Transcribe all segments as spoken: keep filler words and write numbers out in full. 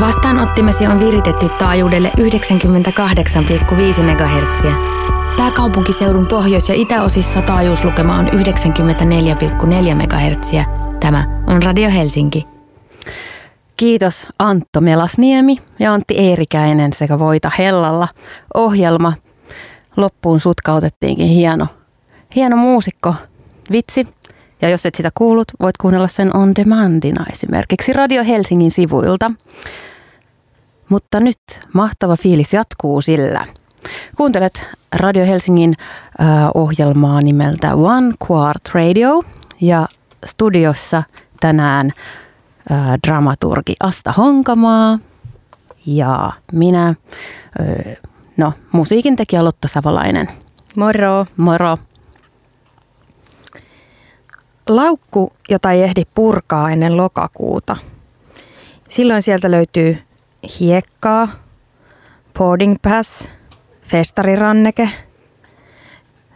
Vastaanottimesi on viritetty taajuudelle yhdeksänkymmentäkahdeksan pilkku viisi megahertsiä. Pääkaupunkiseudun pohjois- ja itäosissa taajuuslukema on yhdeksänkymmentäneljä pilkku neljä megahertsiä. Tämä on Radio Helsinki. Kiitos Antto Melasniemi ja Antti Eerikäinen sekä Voita Hellalla ohjelma. Loppuun sutkautettiinkin hieno, hieno muusikko, vitsi. Ja jos et sitä kuullut, voit kuunnella sen on demandina esimerkiksi Radio Helsingin sivuilta. Mutta nyt mahtava fiilis jatkuu sillä. Kuuntelet Radio Helsingin ohjelmaa nimeltä One Quart Radio ja studiossa tänään dramaturgi Asta Honkamaa ja minä, no musiikin tekijä Lotta Savolainen. Moro. Moro. Laukku, jota ei ehdi purkaa ennen lokakuuta. Silloin sieltä löytyy hiekkaa, boarding pass, festariranneke,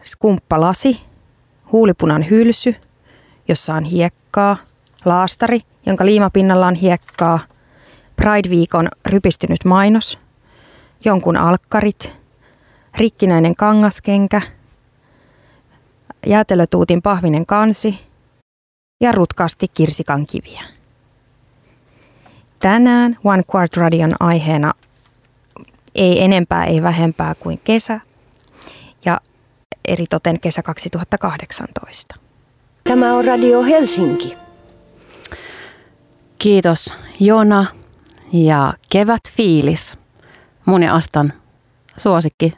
skumppalasi, huulipunan hylsy, jossa on hiekkaa, laastari, jonka liimapinnalla on hiekkaa, Pride-viikon rypistynyt mainos, jonkun alkkarit, rikkinäinen kangaskenkä, jäätelötuutin pahvinen kansi ja rutkaasti kirsikan kiviä. Tänään One Quart Radion aiheena ei enempää, ei vähempää kuin kesä ja eritoten kesä kaksituhattakahdeksantoista. Tämä on Radio Helsinki. Kiitos Jona ja kevät fiilis. Mun ja Astan suosikki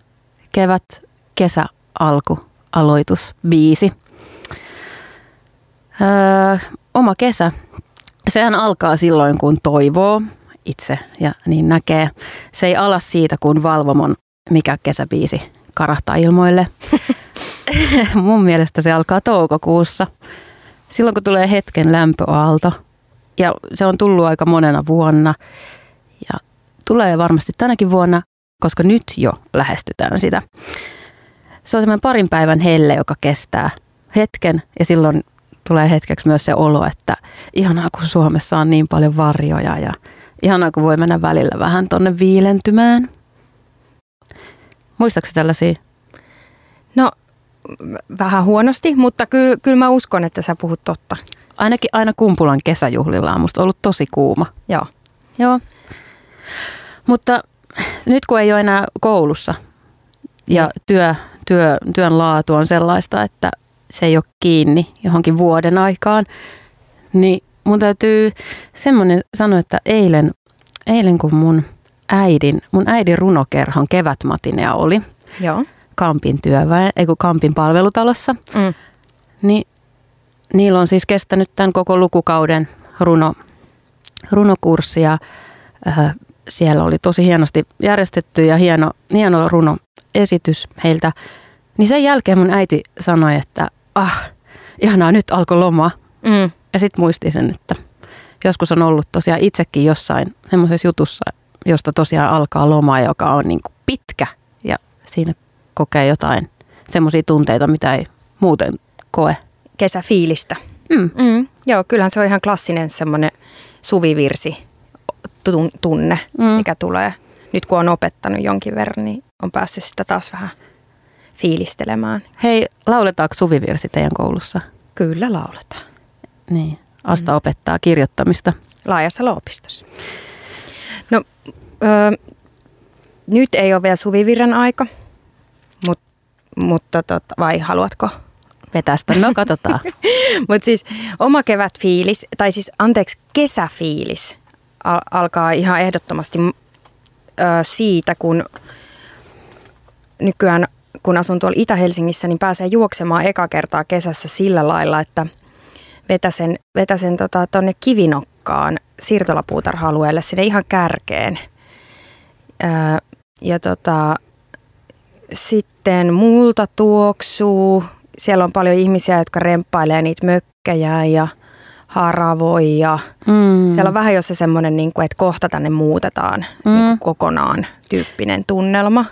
kevät kesä alku aloitusbiisi. Öö, oma kesä. Sehän alkaa silloin, kun toivoo itse ja niin näkee. Se ei ala siitä, kun Valvomon mikä kesäbiisi karahtaa ilmoille. Mun mielestä se alkaa toukokuussa. Silloin, kun tulee hetken lämpöaalto. Ja se on tullut aika monena vuonna. Ja tulee varmasti tänäkin vuonna, koska nyt jo lähestytään sitä. Se on semmoinen parin päivän helle, joka kestää hetken ja silloin tulee hetkeksi myös se olo, että ihanaa kun Suomessa on niin paljon varjoja ja ihanaa kun voi mennä välillä vähän tonne viilentymään. Muistaakseni tällaisia? No vähän huonosti, mutta kyllä, kyllä mä uskon, että sä puhut totta. Ainakin aina Kumpulan kesäjuhlilla on musta ollut tosi kuuma. Joo. Joo. Mutta nyt kun ei ole enää koulussa ja työ... Työ, työn laatu on sellaista, että se ei ole kiinni johonkin vuoden aikaan, niin mun täytyy semmoinen sanoa, että eilen, eilen kun mun äidin, mun äidin runokerhon kevätmatinea oli Joo. Kampin työväen, ei kun Kampin palvelutalossa, mm. niin niillä on siis kestänyt tämän koko lukukauden runo, runokurssi ja äh, siellä oli tosi hienosti järjestetty ja hieno, hieno runo. Esitys heiltä, niin sen jälkeen mun äiti sanoi, että ah, ihanaa, nyt alkoi loma. Mm. Ja sit muisti sen, että joskus on ollut tosiaan itsekin jossain semmoisessa jutussa, josta tosiaan alkaa loma, joka on niin kuin pitkä ja siinä kokee jotain semmoisia tunteita, mitä ei muuten koe. Kesäfiilistä. Mm. Mm. Joo, kyllähän se on ihan klassinen semmoinen suvivirsi tunne, mm. mikä tulee. Nyt kun on opettanut jonkin verran, niin on päässyt sitä taas vähän fiilistelemään. Hei, lauletaanko suvivirsi teidän koulussa? Kyllä lauletaan. Niin, Asta mm. opettaa kirjoittamista. Laajassa opistossa. No, öö, nyt ei ole vielä suvivirren aika, mut, mutta tota, vai haluatko? Vetästä, no katsotaan. Mutta siis oma kevätfiilis, tai siis anteeksi kesäfiilis, al- alkaa ihan ehdottomasti öö, siitä, kun... Nykyään, kun asun tuolla Itä-Helsingissä, niin pääsee juoksemaan eka kertaa kesässä sillä lailla, että vetäsen, vetäsen tota, tonne Kivinokkaan Sirtolapuutarha-alueelle sinne ihan kärkeen. Ää, ja tota, sitten multa tuoksuu. Siellä on paljon ihmisiä, jotka remppailee niitä mökkejä ja haravoi. Ja mm. Siellä on vähän jo se semmoinen, niin kuin, että kohta tänne muutetaan mm. niin kuin kokonaan tyyppinen tunnelma.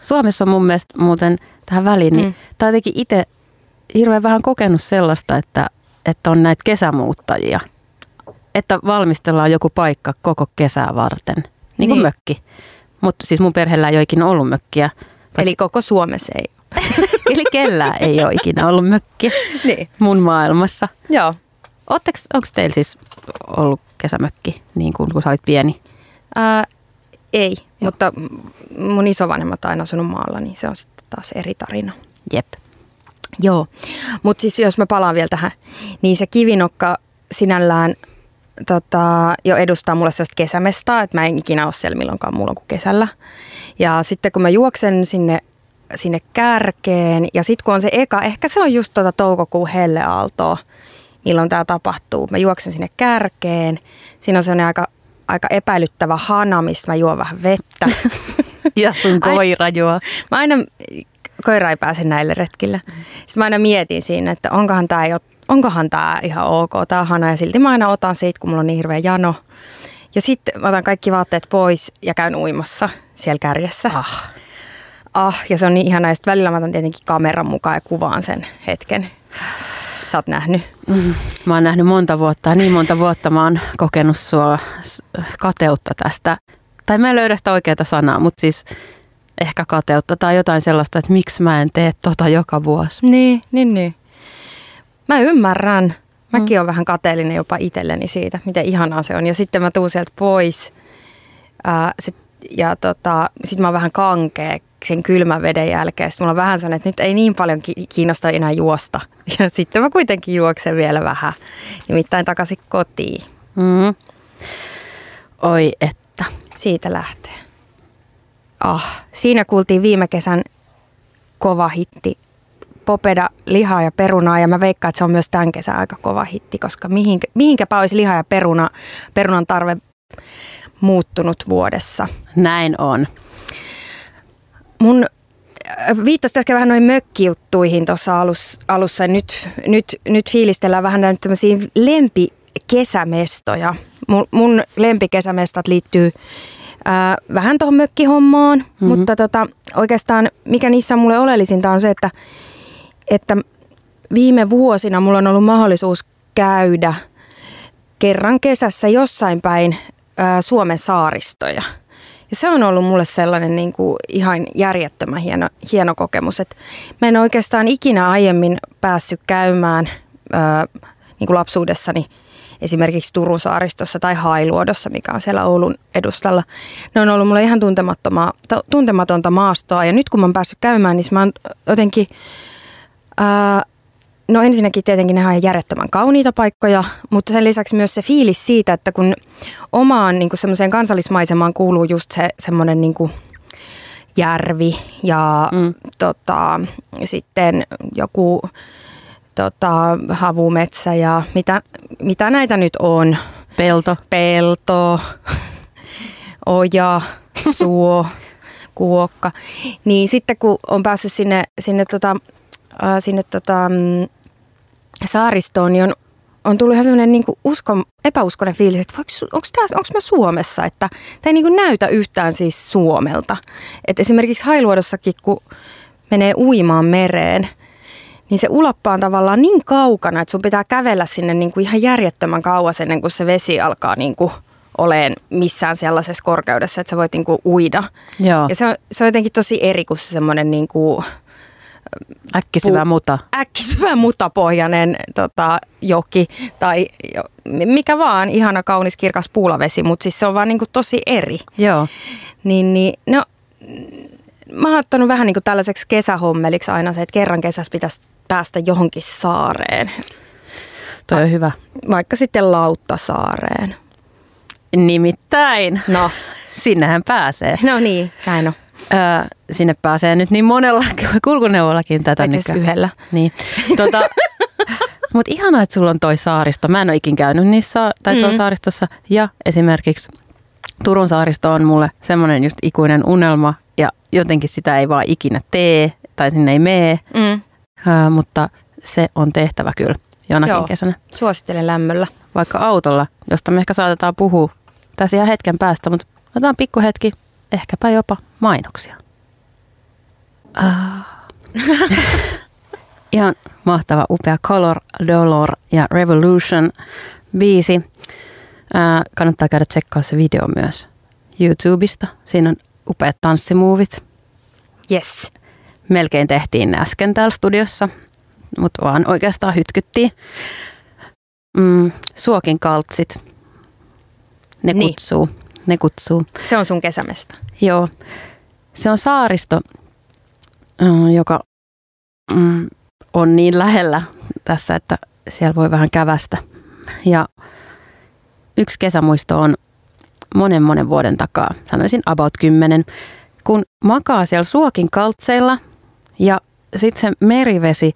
Suomessa on mun mielestä muuten tähän väliin, niin mm. tai jotenkin itse hirveän vähän kokenut sellaista, että, että on näitä kesämuuttajia. että valmistellaan joku paikka koko kesää varten. Niin, niin. kuin mökki. Mutta siis mun perheellä ei ole ikinä ollut mökkiä. Eli koko Suomessa ei ole. Eli kellään ei ole ikinä ollut mökkiä niin. mun maailmassa. Joo. Onko teillä siis ollut kesämökki, niin kuin, kun sä olit pieni? Ää, ei, Joo. mutta mun isovanhemmat aina asunut maalla, niin se on sitten taas eri tarina. Jep. Joo, mutta siis jos mä palaan vielä tähän, niin se Kivinokka sinällään tota, jo edustaa mulle sellaista kesämestaa, että mä en ikinä ole siellä milloinkaan mulla kuin kesällä. Ja sitten kun mä juoksen sinne, sinne kärkeen ja sitten kun on se eka, ehkä se on just tota toukokuun helleaaltoa, milloin tämä tapahtuu. Mä juoksen sinne kärkeen, siinä on sellainen aika, aika epäilyttävä hana, mistä mä juon vähän vettä. Ja sun koira juo. Mä aina... Koira ei pääse näille retkille. Sitten mä aina mietin siinä, että onkohan tää, ei ole, onkohan tää ihan ok, tää hana. Ja silti mä aina otan siitä, kun mulla on niin hirveä jano. Ja sitten mä otan kaikki vaatteet pois ja käyn uimassa siellä kärjessä. Ah. Ah, ja se on niin ihanaa. Ja sitten välillä mä otan tietenkin kameran mukaan ja kuvaan sen hetken. Sä oot nähnyt. Mm. Mä oon nähnyt monta vuotta. Niin monta vuotta mä oon kokenut sua kateutta tästä. Tai mä en löydä sitä oikeaa sanaa, mutta siis... Ehkä kateutta tai jotain sellaista, että miksi mä en tee tota joka vuosi. Niin, niin, niin. Mä ymmärrän. Mäkin mm. olen vähän kateellinen jopa itselleni siitä, miten ihanaa se on. Ja sitten mä tuun sieltä pois. Ää, sit, ja tota, sit mä oon vähän kankea sen kylmän veden jälkeen. Sitten mulla on vähän sellainen, että nyt ei niin paljon kiinnosta enää juosta. Ja sitten mä kuitenkin juoksen vielä vähän. Nimittäin takaisin kotiin. Mm. Oi että. Siitä lähtee. Ah, siinä kuultiin viime kesän kova hitti. Popeda, lihaa ja perunaa, ja mä veikkaan, että se on myös tämän kesän aika kova hitti, koska mihinkä, mihinkäpä olisi lihaa ja peruna, perunan tarve muuttunut vuodessa. Näin on. Mun viittasit äsken vähän noihin mökkijuttuihin tuossa alussa, alussa. Nyt, nyt, nyt fiilistellään vähän näitä tämmöisiä lempikesämestoja. Mun, mun lempikesämestat liittyy... Äh, vähän tuohon mökkihommaan, mm-hmm. mutta tota, oikeastaan mikä niissä on mulle oleellisinta on se, että, että viime vuosina mulla on ollut mahdollisuus käydä kerran kesässä jossain päin äh, Suomen saaristoja. Ja se on ollut mulle sellainen niin kuin ihan järjettömän hieno, hieno kokemus, että mä en oikeastaan ikinä aiemmin päässyt käymään äh, niin kuin lapsuudessani. Esimerkiksi Turun saaristossa tai Hailuodossa, mikä on siellä Oulun edustalla. Ne on ollut mulle ihan tuntematonta maastoa. Ja nyt kun mä oon päässyt käymään, niin mä oon jotenkin... Ää, no ensinnäkin tietenkin ne on ihan järjettömän kauniita paikkoja, mutta sen lisäksi myös se fiilis siitä, että kun omaan niin kuin semmoiseen kansallismaisemaan kuuluu just se semmoinen niin kuin järvi ja mm. tota, sitten joku... Tota, havumetsä ja mitä, mitä näitä nyt on? Pelto. Pelto, oja, suo, kuokka. Niin sitten kun on päässyt sinne, sinne, tota, sinne tota, saaristoon, niin on, on tullut ihan sellainen niin kuin uskon, epäuskoinen fiilis, että onko mä Suomessa? Että, tämä ei niin kuin näytä yhtään siis Suomelta. Et esimerkiksi Hailuodossakin, kun menee uimaan mereen, niin se ulappa on tavallaan niin kaukana, että sun pitää kävellä sinne niin kuin ihan järjettömän kauas ennen kuin se vesi alkaa niin kuin oleen missään sellaisessa korkeudessa, että sä voit niin kuin uida. Joo. Ja se on, se on jotenkin tosi eri kuin se semmoinen niin kuin äkkisyvä muta. Äkkisyvä mutapohjainen tota, joki tai mikä vaan, ihana, kaunis, kirkas puulavesi, mutta siis se on vaan niin kuin tosi eri. Joo. Niin, niin, no, mä oon ottanut vähän niin kuin tällaiseksi kesähommeliksi aina se, että kerran kesässä pitäisi päästä johonkin saareen. Toi on hyvä. Vaikka sitten Lauttasaareen. Nimittäin. No. Sinnehän pääsee. No niin, näin on. Öö, sinne pääsee nyt niin monella kulkuneuvollakin tätä. Itse asiassa yhdellä. Niin. Tota, mutta ihanaa, että sulla on toi saaristo. Mä en ole ikin käynyt niissä, tai tuolla mm. saaristossa. Ja esimerkiksi Turun saaristo on mulle semmoinen just ikuinen unelma. Ja jotenkin sitä ei vaan ikinä tee, tai sinne ei mene. Mm. Uh, mutta se on tehtävä kyllä jonakin Joo, kesänä. Suosittelen lämmöllä. Vaikka autolla, josta me ehkä saatetaan puhua tässä ihan hetken päästä, mutta otetaan pikkuhetki, ehkäpä jopa mainoksia. Ah. Ihan mahtava, upea Color, Dolor ja Revolution biisi. Ää, kannattaa käydä tsekkaa se video myös YouTubesta. Siinä on upeat tanssimuovit. Yes. Melkein tehtiin äsken täällä studiossa, mutta vaan oikeastaan hytkyttiin. Mm, suokin kaltsit. Ne niin. kutsuu. Ne kutsuu. Se on sun kesämesta. Joo. Se on saaristo, joka mm, on niin lähellä tässä, että siellä voi vähän kävästä. Ja yksi kesämuisto on monen monen vuoden takaa, sanoisin about kymmenen, kun makaa siellä suokin kaltseilla ja sitten se merivesi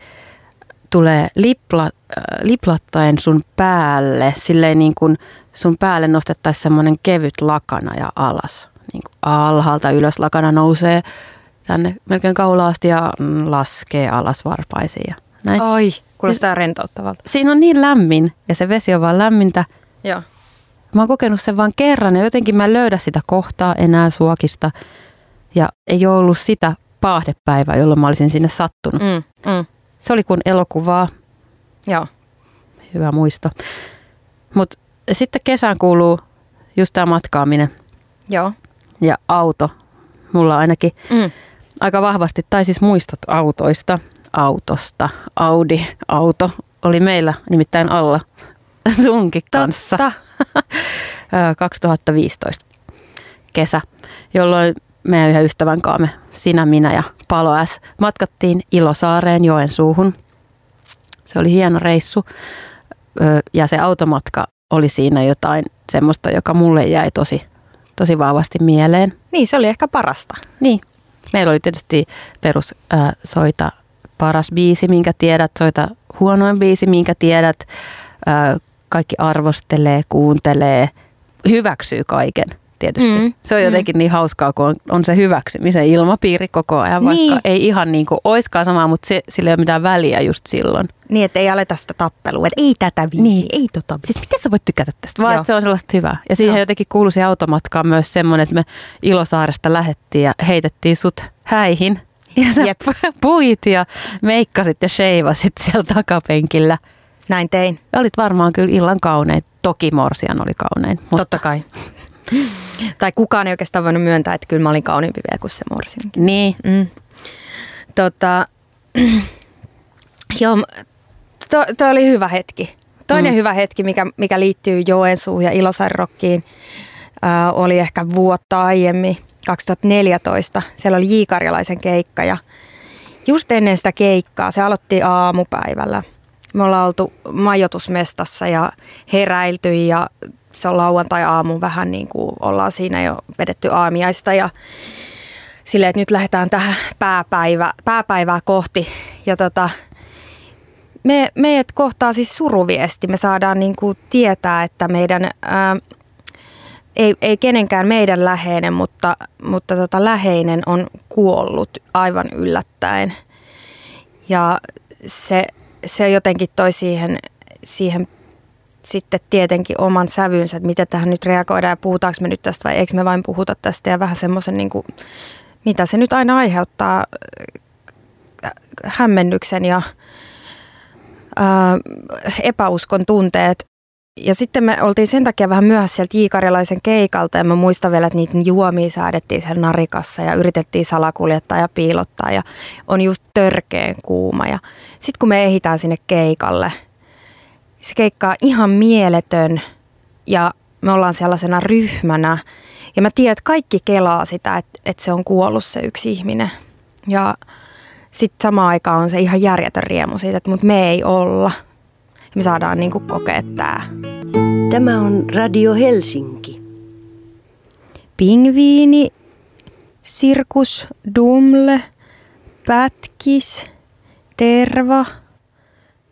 tulee lipla, äh, liplattaen sun päälle, silleen niin kuin sun päälle nostettaisiin semmoinen kevyt lakana ja alas. Niin kuin alhaalta ylös lakana nousee tänne melkein kaulaasti ja laskee alas varpaisiin ja näin. Oi, kuulostaa ja rentouttavalta. Siinä on niin lämmin ja se vesi on vaan lämmintä. Joo. Mä oon kokenut sen vaan kerran ja jotenkin mä en löydä sitä kohtaa enää Suokista. Ja ei ole ollut sitä paahdepäivää, jolloin mä olisin sinne sattunut. Mm, mm. Se oli kuin elokuvaa. Joo. Hyvä muisto. Mut sitten kesään kuuluu just tää matkaaminen. Joo. Ja auto. Mulla ainakin mm. aika vahvasti, tai siis muistot autoista, autosta. Audi, auto oli meillä nimittäin alla sunkin kanssa. Totta. kaksituhattaviisitoista kesä, jolloin meidän yhden ystävän kanssa me, sinä, minä ja Palo S, matkattiin Ilosaareen Joensuuhun. Se oli hieno reissu ja se automatka oli siinä jotain semmoista, joka mulle jäi tosi, tosi vahvasti mieleen. Niin, se oli ehkä parasta. Niin. Meillä oli tietysti perus äh, soita paras biisi, minkä tiedät, soita huonoin biisi, minkä tiedät, äh, kaikki arvostelee, kuuntelee, hyväksyy kaiken tietysti. Mm. Se on jotenkin mm. niin hauskaa, kun on, on se hyväksymisen ilmapiiri koko ajan, vaikka niin. ei ihan niin kuin oiskaan samaa, mutta se, sillä ei ole mitään väliä just silloin. Niin, että ei aleta sitä tappelua, että ei tätä biisiä, niin. ei tota biisiä. Siis miten sä voit tykätä tästä? Vaan että se on sellaista hyvää. Ja siihen Joo. jotenkin kuului se automatkaan myös semmoinen, että me Ilosaaresta lähdettiin ja heitettiin sut häihin. Ja sä Jep. puit ja meikkasit ja sheivasit siellä takapenkillä. Näin tein. Olit varmaan kyllä illan kaunein. Toki morsian oli kaunein. Mutta. Totta kai. Tai kukaan ei oikeastaan voinut myöntää, että kyllä mä olin kauniimpi vielä kuin se morsiankin. Niin. Mm. Tota, joo, to, toi oli hyvä hetki. Toinen mm. hyvä hetki, mikä, mikä liittyy Joensuuhun ja Ilosaarirockiin, äh, oli ehkä vuotta aiemmin, kaksituhattaneljätoista. Siellä oli J. Karjalaisen keikka ja just ennen sitä keikkaa, se aloitti aamupäivällä. Me ollaan oltu majoitusmestassa ja heräilty ja se on lauantai-aamu vähän niin kuin ollaan siinä jo vedetty aamiaista ja silleen, että nyt lähdetään tähän pääpäivä, pääpäivää kohti. Ja tota, me, meidät kohtaa siis suruviesti. Me saadaan niin kuin tietää, että meidän, ää, ei, ei kenenkään meidän läheinen, mutta, mutta tota, läheinen on kuollut aivan yllättäen ja se... Se jotenkin toi siihen, siihen sitten tietenkin oman sävynsä, että miten tähän nyt reagoidaan ja puhutaanko me nyt tästä vai eikö me vain puhuta tästä ja vähän semmoisen, niin kuin, mitä se nyt aina aiheuttaa, hämmennyksen ja ää, epäuskon tunteet. Ja sitten me oltiin sen takia vähän myöhässä sieltä J. Karjalaisen keikalta ja mä muistan vielä, että niitä juomia säädettiin siellä narikassa ja yritettiin salakuljettaa ja piilottaa ja on just törkeen kuuma. Ja sitten kun me ehditään sinne keikalle, se keikka on ihan mieletön ja me ollaan sellaisena ryhmänä ja mä tiedän, että kaikki kelaa sitä, että, että se on kuollut se yksi ihminen. Ja sitten samaan aikaan on se ihan järjetön riemu siitä, että mut me ei olla. Me saadaan niinku kokea tää. Tämä on Radio Helsinki. Pingviini, sirkus, dumle, pätkis, terva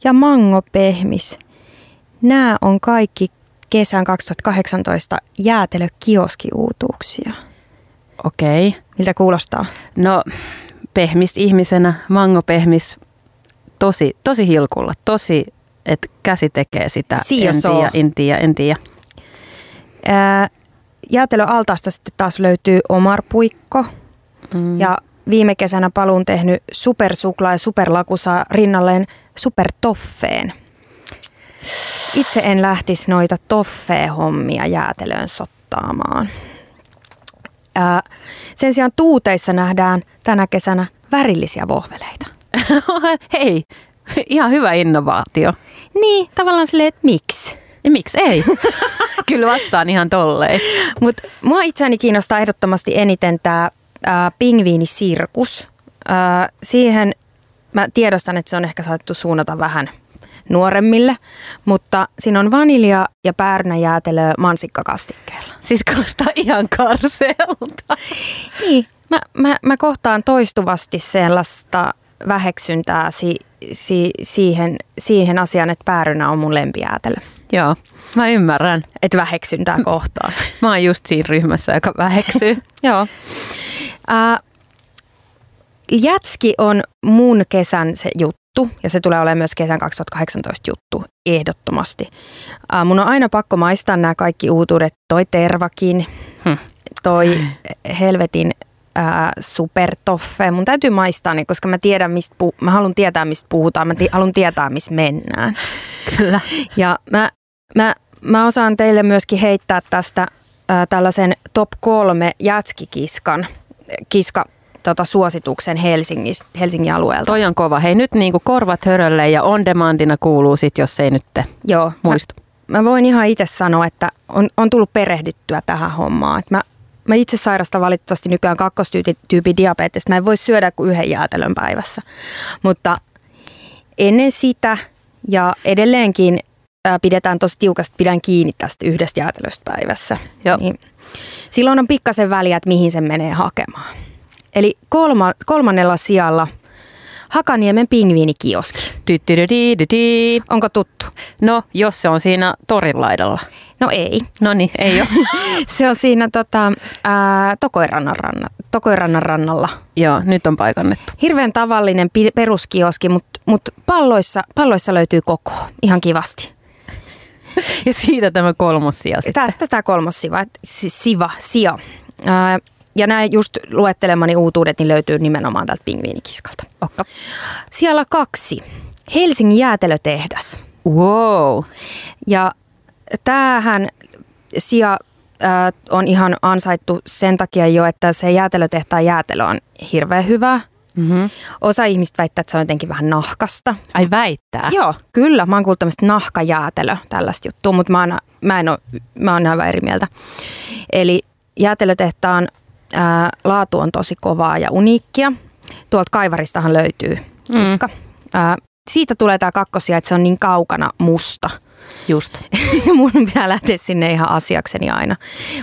ja mangopehmis. Nää on kaikki kesän kaksituhattakahdeksantoista jäätelökioski-uutuuksia. Okei. Miltä kuulostaa? No, pehmis ihmisenä, mangopehmis, tosi, tosi hilkulla, tosi... Että käsi tekee sitä, Siosoo. en tiiä, en tiiä, en tiiä. Ää, jäätelöaltaasta sitten taas löytyy omarpuikko. Mm. Ja viime kesänä paluun tehnyt supersuklaa ja superlakusaa rinnalleen supertoffeen. Itse en lähtisi noita toffee-hommia jäätelöön sottaamaan. Ää, sen sijaan tuuteissa nähdään tänä kesänä värillisiä vohveleita. Hei, ihan hyvä innovaatio. Niin, tavallaan silleen, että miksi? Ja miksi ei? Kyllä vastaan ihan tolleen. Mut mua itseäni kiinnostaa ehdottomasti eniten tämä pingviinisirkus. Ää, siihen mä tiedostan, että se on ehkä saattu suunnata vähän nuoremmille, mutta siinä on vanilja- ja päärynäjäätelöä mansikkakastikkeella. Siis kuulostaa ihan karseelta. Niin, mä, mä, mä kohtaan toistuvasti sellaista väheksyntää si, si, siihen, siihen asiaan, että päärynä on mun lempijäätelö. Joo, mä ymmärrän. Että väheksyntää kohtaan. Mä oon just siinä ryhmässä, joka väheksyy. Joo. Äh, jätski on mun kesän se juttu. Ja se tulee olemaan myös kesän kaksituhattakahdeksantoista juttu, ehdottomasti. Äh, mun on aina pakko maistaa nämä kaikki uutuudet. Toi tervakin, hmm. toi helvetin äh, supertoffe. Mun täytyy maistaa ne, koska mä tiedän, mistä puh- mä haluan tietää, mistä puhutaan. Mä ti- haluan tietää, missä mennään. Kyllä. Ja mä, mä, mä osaan teille myöskin heittää tästä äh, tällaisen top kolme jätskikiskan kiska. Tota, suosituksen Helsingistä, Helsingin alueelta. Toi on kova. Hei, nyt niinku korvat hörölle ja on demandina kuuluu sit, jos ei nyt Joo, muistu. Mä, mä voin ihan itse sanoa, että on, on tullut perehdyttyä tähän hommaan. Et mä, mä itse sairastan valitettavasti nykyään kakkostyypin diabetes. Mä en voi syödä kuin yhden jäätelön päivässä. Mutta ennen sitä ja edelleenkin ää, pidetään tosi tiukasti, pidän kiinni tästä yhdestä jäätelöstä päivässä. Niin, silloin on pikkasen väliä, että mihin se menee hakemaan. Eli kolma, kolmannella sijalla Hakaniemen pingviinikioski. Onko tuttu? No, jos se on siinä torin laidalla. No ei. No niin, ei ole. Se on siinä tota, ää, Tokoirannan, ranna, Tokoirannan rannalla. Joo, nyt on paikannettu. Hirveän tavallinen peruskioski, mutta mut palloissa, palloissa löytyy koko ihan kivasti. Ja siitä tämä kolmossija sitten. Tästä tämä kolmossiva, siva, sija. Ää, Ja nämä just luettelemani uutuudet niin löytyy nimenomaan tältä pingviinikiskalta. Okay. Siellä kaksi. Helsingin jäätelötehdas. Wow. Ja tämähän sija äh, on ihan ansaittu sen takia jo, että se jäätelötehtaan jäätelö on hirveän hyvä. Mm-hmm. Osa ihmistä väittää, että se on jotenkin vähän nahkasta. Ai väittää? Joo, kyllä. Mä oon kuullut tämmöistä nahkajäätelö, tällaista juttua, mutta mä, mä en ole aivan eri mieltä. Eli jäätelötehtaan Ää, laatu on tosi kovaa ja uniikkia. Tuolta Kaivaristahan löytyy kiska. Mm. Ää, siitä tulee tämä kakkosia, että se on niin kaukana musta. Just. Mun pitää lähteä sinne ihan asiakseni aina.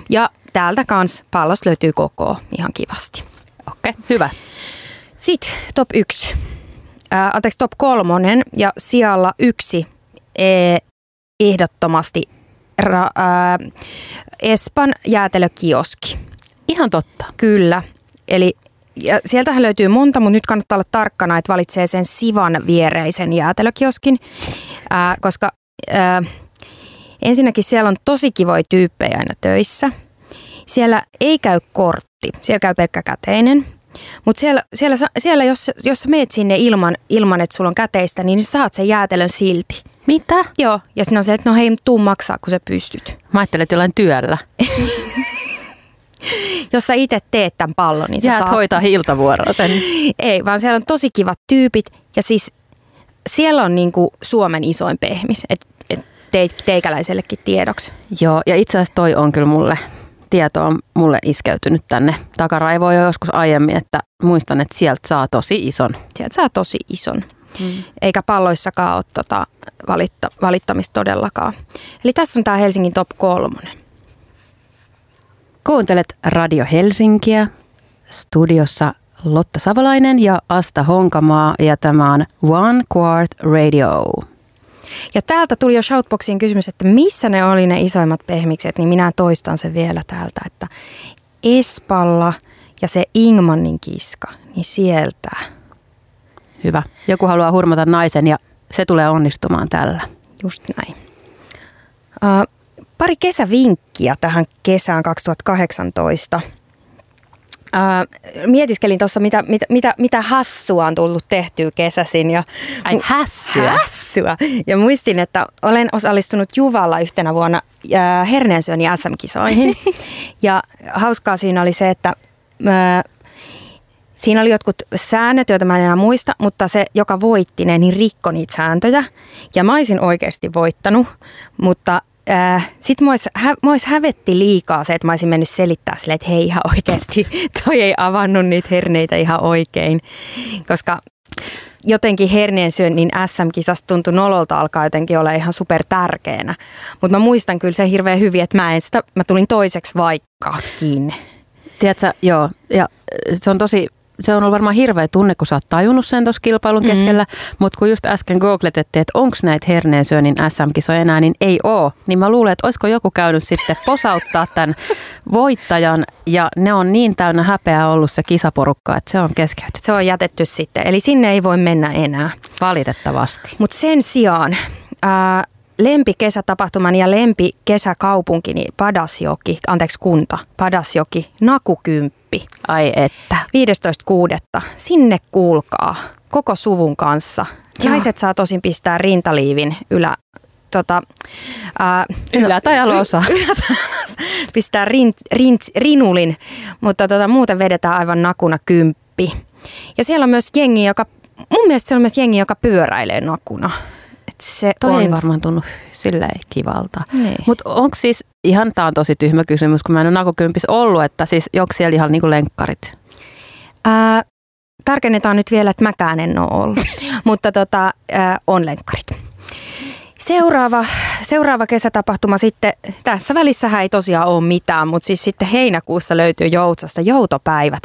Ja täältä kans pallosta löytyy koko ihan kivasti. Okei, okay, hyvä. Sitten top yksi. Ää, anteeksi, top kolmonen ja sijalla yksi eh, ehdottomasti ra, ää, Espan jäätelökioski. Ihan totta. Kyllä. Eli ja sieltähän löytyy monta, mutta nyt kannattaa olla tarkkana, että valitsee sen sivan viereisen jäätelökioskin, ää, koska ää, ensinnäkin siellä on tosi kivoja tyyppejä aina töissä. Siellä ei käy kortti, siellä käy pelkkä käteinen, mutta siellä, siellä, siellä jos, jos sä meet sinne ilman, ilman, että sulla on käteistä, niin saat sen jäätelön silti. Mitä? Joo, ja sitten on se, että no hei, tuu maksaa, kun sä pystyt. Mä ajattelen, että jollain työllä. Jos sä itse teet tämän pallon, niin sä Jäät saat... hoitaa iltavuoroten. Ei, vaan siellä on tosi kivat tyypit. Ja siis siellä on niinku Suomen isoin pehmis, että et te, teikäläisellekin tiedoksi. Joo, ja itse asiassa toi on kyllä mulle, tieto on mulle iskeytynyt tänne takaraivoon jo joskus aiemmin, että muistan, että sieltä saa tosi ison. Sieltä saa tosi ison. Hmm. Eikä palloissakaan ole tota valitta, valittamista todellakaan. Eli tässä on tää Helsingin top kolmonen. Kuuntelet Radio Helsinkiä, studiossa Lotta Savolainen ja Asta Honkamaa ja tämä on One Quart Radio. Ja täältä tuli jo shoutboxiin kysymys, että missä ne oli ne isoimmat pehmikset, niin minä toistan sen vielä täältä, että Espalla ja se Ingmanin kiska, niin sieltä. Hyvä. Joku haluaa hurmata naisen ja se tulee onnistumaan tällä. Just näin. Uh, Pari kesävinkkiä tähän kesään kaksituhattakahdeksantoista. Öö, mietiskelin tuossa, mitä, mitä, mitä, mitä hassua on tullut tehtyä kesäsin. Ja, Ai hässyä. hässyä. Ja muistin, että olen osallistunut Juvalla yhtenä vuonna öö, herneensyönnin äs äm-kisoihin. Ja hauskaa siinä oli se, että öö, siinä oli jotkut säännöt, joita mä en enää muista, mutta se, joka voitti ne, niin rikkoi niitä sääntöjä. Ja mä olisin oikeasti voittanut, mutta... Sitten mua olisi hävetti liikaa se, että mä olisin mennyt selittää silleen, että hei ihan oikeasti, toi ei avannut niitä herneitä ihan oikein. Koska jotenkin herneen syönnin äs äm-kisasta tuntui nololta alkaa jotenkin olla ihan super tärkeänä. Mutta mä muistan kyllä sen hirveän hyvin, että mä, en sitä, mä tulin toiseksi vaikkakin. Tiedätkö, joo. Ja se on tosi... Se on ollut varmaan hirveä tunne, kun sä oot tajunnut sen tuossa kilpailun mm-hmm. keskellä, mutta kun just äsken googletettiin, että onko näitä herneensyönnin äs äm-kisoja enää, niin ei oo. Niin mä luulen, että olisiko joku käynyt sitten posauttaa tämän voittajan, ja ne on niin täynnä häpeää ollut se kisaporukka, että se on keskeytetty. Se on jätetty sitten, eli sinne ei voi mennä enää. Valitettavasti. Mutta sen sijaan ää, lempikesätapahtuman ja lempikesäkaupunkini Padasjoki, anteeksi kunta, Padasjoki, Nakukymppi. Ai että. viidestoista kuudetta Sinne kuulkaa koko suvun kanssa. Joo. Naiset saa tosin pistää rintaliivin ylä... Tota, ää, ylä tai alosa. Y, ylä tai alosa. Pistää rin, rin, rinulin, mutta tota, muuten vedetään aivan nakuna kymppi. Ja siellä on myös jengi, joka... Mun mielestä siellä on myös jengi, joka pyöräilee nakuna. Se Toi on... ei varmaan tunnu silleen kivalta. Niin. Mutta onko siis, ihan tämä on tosi tyhmä kysymys, kun mä en ole nakokympissä ollut, että siis onko siellä ihan niinku lenkkarit? Ää, tarkennetaan nyt vielä, että mäkään en ole ollut, mutta tota, ää, on lenkkarit. Seuraava, seuraava kesätapahtuma sitten, tässä välissähän ei tosiaan ole mitään, mutta siis sitten heinäkuussa löytyy Joutsasta Joutopäivät.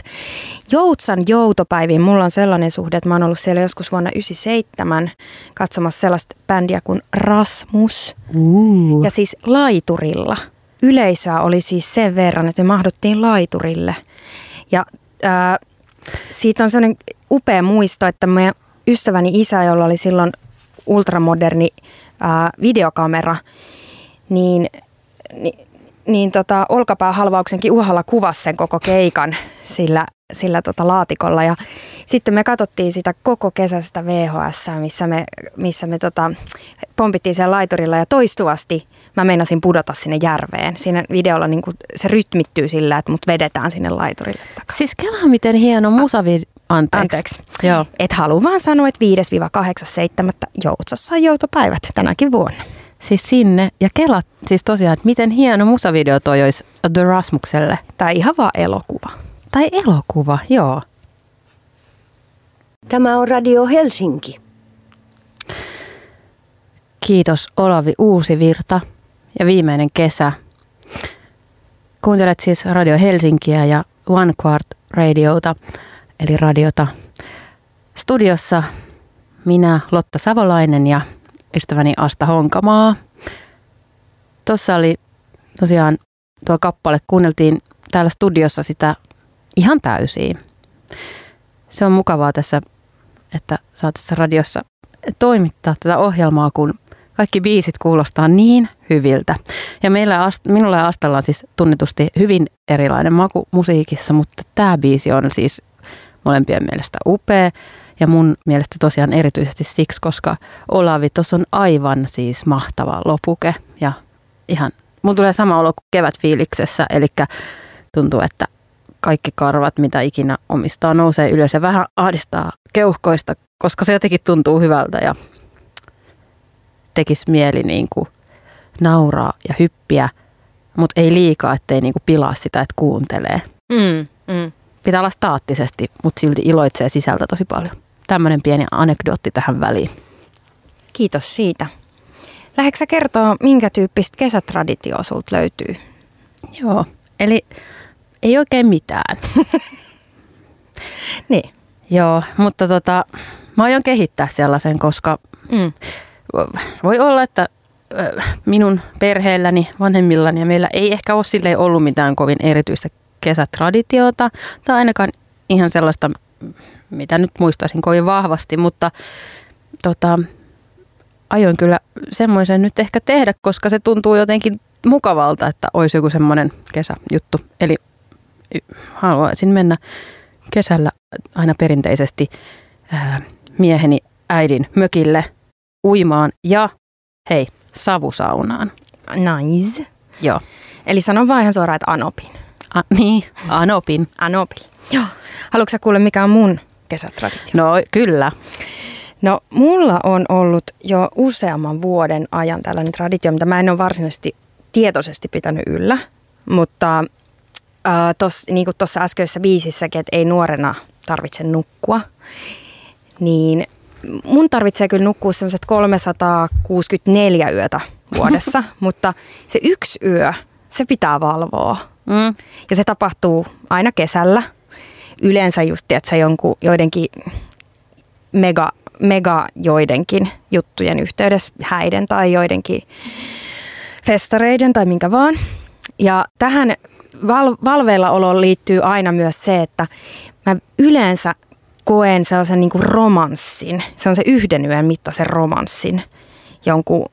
Joutsan Joutopäiviin mulla on sellainen suhde, että mä oon ollut siellä joskus vuonna yhdeksänkymmentäseitsemän katsomassa sellaista bändiä kuin Rasmus. Uh. Ja siis laiturilla. Yleisöä oli siis sen verran, että me mahduttiin laiturille. Ja ää, siitä on sellainen upea muisto, että meidän ystäväni isä, jolla oli silloin ultramoderni Ää, videokamera, niin, niin, niin tota, olkapäähalvauksenkin uhalla kuvasi sen koko keikan sillä, sillä tota laatikolla. Ja sitten me katsottiin sitä koko kesästä vee hoo äs, missä me, missä me tota, pompittiin siellä laiturilla ja toistuvasti mä meinasin pudota sinne järveen. Siinä videolla niin kun se rytmittyy sillä, että mut vedetään sinne laiturille takaisin. Siis kelaa miten hieno musavideo. Anteeksi. Anteeksi. Joo. Et halua vaan sanoa, että viides kahdeksastoista seitsemättä Joutsassa on Joutopäivät tänäkin vuonna. Siis sinne. Ja kelat siis tosiaan, että miten hieno musavideo toi olisi The Rasmukselle. Tai ihan vaan elokuva. Tai elokuva, joo. Tämä on Radio Helsinki. Kiitos Olavi Uusivirta ja viimeinen kesä. Kuuntelet siis Radio Helsinkiä ja One Quart Radiota. Eli radiota. Studiossa minä, Lotta Savolainen ja ystäväni Asta Honkamaa. Tuossa oli tosiaan tuo kappale, kuunneltiin täällä studiossa sitä ihan täysiin. Se on mukavaa tässä, että saa tässä radiossa toimittaa tätä ohjelmaa, kun kaikki biisit kuulostaa niin hyviltä. Ja meillä, minulla ja Astalla on siis tunnetusti hyvin erilainen maku musiikissa, mutta tämä biisi on siis... molempien mielestä upea ja mun mielestä tosiaan erityisesti siksi, koska Olavi tuossa on aivan siis mahtava lopuke ja ihan, mun tulee sama olo kuin kevätfiiliksessä, eli tuntuu, että kaikki karvat, mitä ikinä omistaa, nousee ylös ja vähän ahdistaa keuhkoista, koska se jotenkin tuntuu hyvältä ja tekisi mieli niin kuin nauraa ja hyppiä, mutta ei liikaa, ettei niin kuin pilaa sitä, että kuuntelee. Mm, mm. Pitää olla staattisesti, mutta silti iloitsee sisältä tosi paljon. Tämmöinen pieni anekdootti tähän väliin. Kiitos siitä. Lähdetkö sä kertoa, minkä tyyppistä kesätraditioa sulta löytyy? Joo, eli ei oikein mitään. Niin. Joo, mutta tota, mä aion kehittää sellaisen, koska mm. voi olla, että minun perheelläni, vanhemmillani ja meillä ei ehkä ole silleen ollut mitään kovin erityistä kesätraditiota, tai ainakaan ihan sellaista, mitä nyt muistaisin kovin vahvasti, mutta tota, aion kyllä semmoisen nyt ehkä tehdä, koska se tuntuu jotenkin mukavalta, että olisi joku semmoinen kesäjuttu. Eli haluaisin mennä kesällä aina perinteisesti ää, mieheni äidin mökille uimaan ja hei, savusaunaan. Nice. Joo. Eli sanon vaan ihan suoraan, että anopin. A, niin, anopin. Anopin. Joo. Haluatko sä kuulla, mikä on mun kesätraditio? No kyllä. No mulla on ollut jo useamman vuoden ajan tällainen traditio, mitä mä en ole varsinaisesti tietoisesti pitänyt yllä, mutta äh, tos, niin kuin tuossa äskeisessä biisissäkin, että ei nuorena tarvitse nukkua, niin mun tarvitsee kyllä nukkua sellaiset kolmesataakuusikymmentäneljä yötä vuodessa, mutta se yksi yö, se pitää valvoa. Mm. Ja se tapahtuu aina kesällä. Yleensä just, että se jonkun joidenkin mega, mega joidenkin juttujen yhteydessä, häiden tai joidenkin festareiden tai minkä vaan. Ja tähän val- valveillaoloon liittyy aina myös se, että mä yleensä koen sellaisen niin kuin romanssin, sellaisen yhden yön mittaisen romanssin jonkun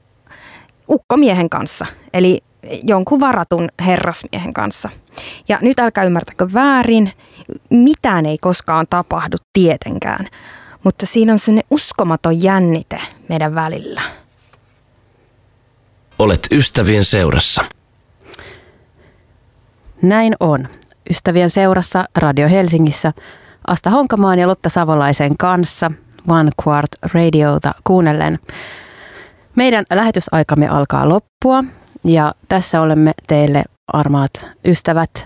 ukkomiehen kanssa, eli jonkun varatun herrasmiehen kanssa. Ja nyt älkää ymmärtäkö väärin, mitään ei koskaan tapahdu tietenkään, mutta siinä on sellainen uskomaton jännite meidän välillä. Olet ystävien seurassa. Näin on. Ystävien seurassa Radio Helsingissä Asta Honkamaan ja Lotta Savolaisen kanssa One Quart Radiota kuunnellen. Meidän lähetysaikamme alkaa loppua ja tässä olemme teille armaat ystävät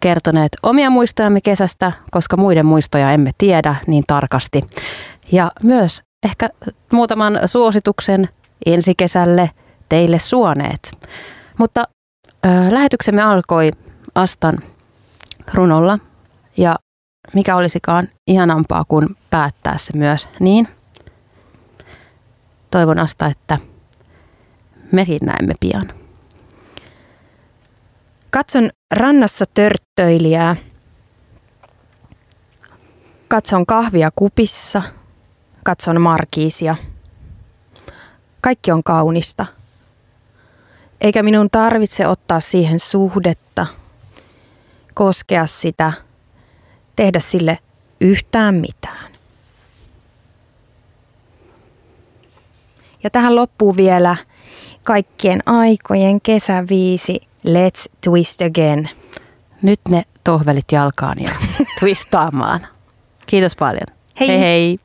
kertoneet omia muistojamme kesästä, koska muiden muistoja emme tiedä niin tarkasti. Ja myös ehkä muutaman suosituksen ensi kesälle teille suoneet. Mutta äh, lähetyksemme alkoi Astan runolla ja mikä olisikaan ihanampaa kuin päättää se myös niin. Toivon Asta, että mekin näemme pian. Katson rannassa törttöilijää. Katson kahvia kupissa. Katson markiisia. Kaikki on kaunista. Eikä minun tarvitse ottaa siihen suhdetta, koskea sitä, tehdä sille yhtään mitään. Ja tähän loppuu vielä kaikkien aikojen kesäviisi Let's Twist Again. Nyt ne tohvelit jalkaan ja twistaamaan. Kiitos paljon. Hei hei! Hei.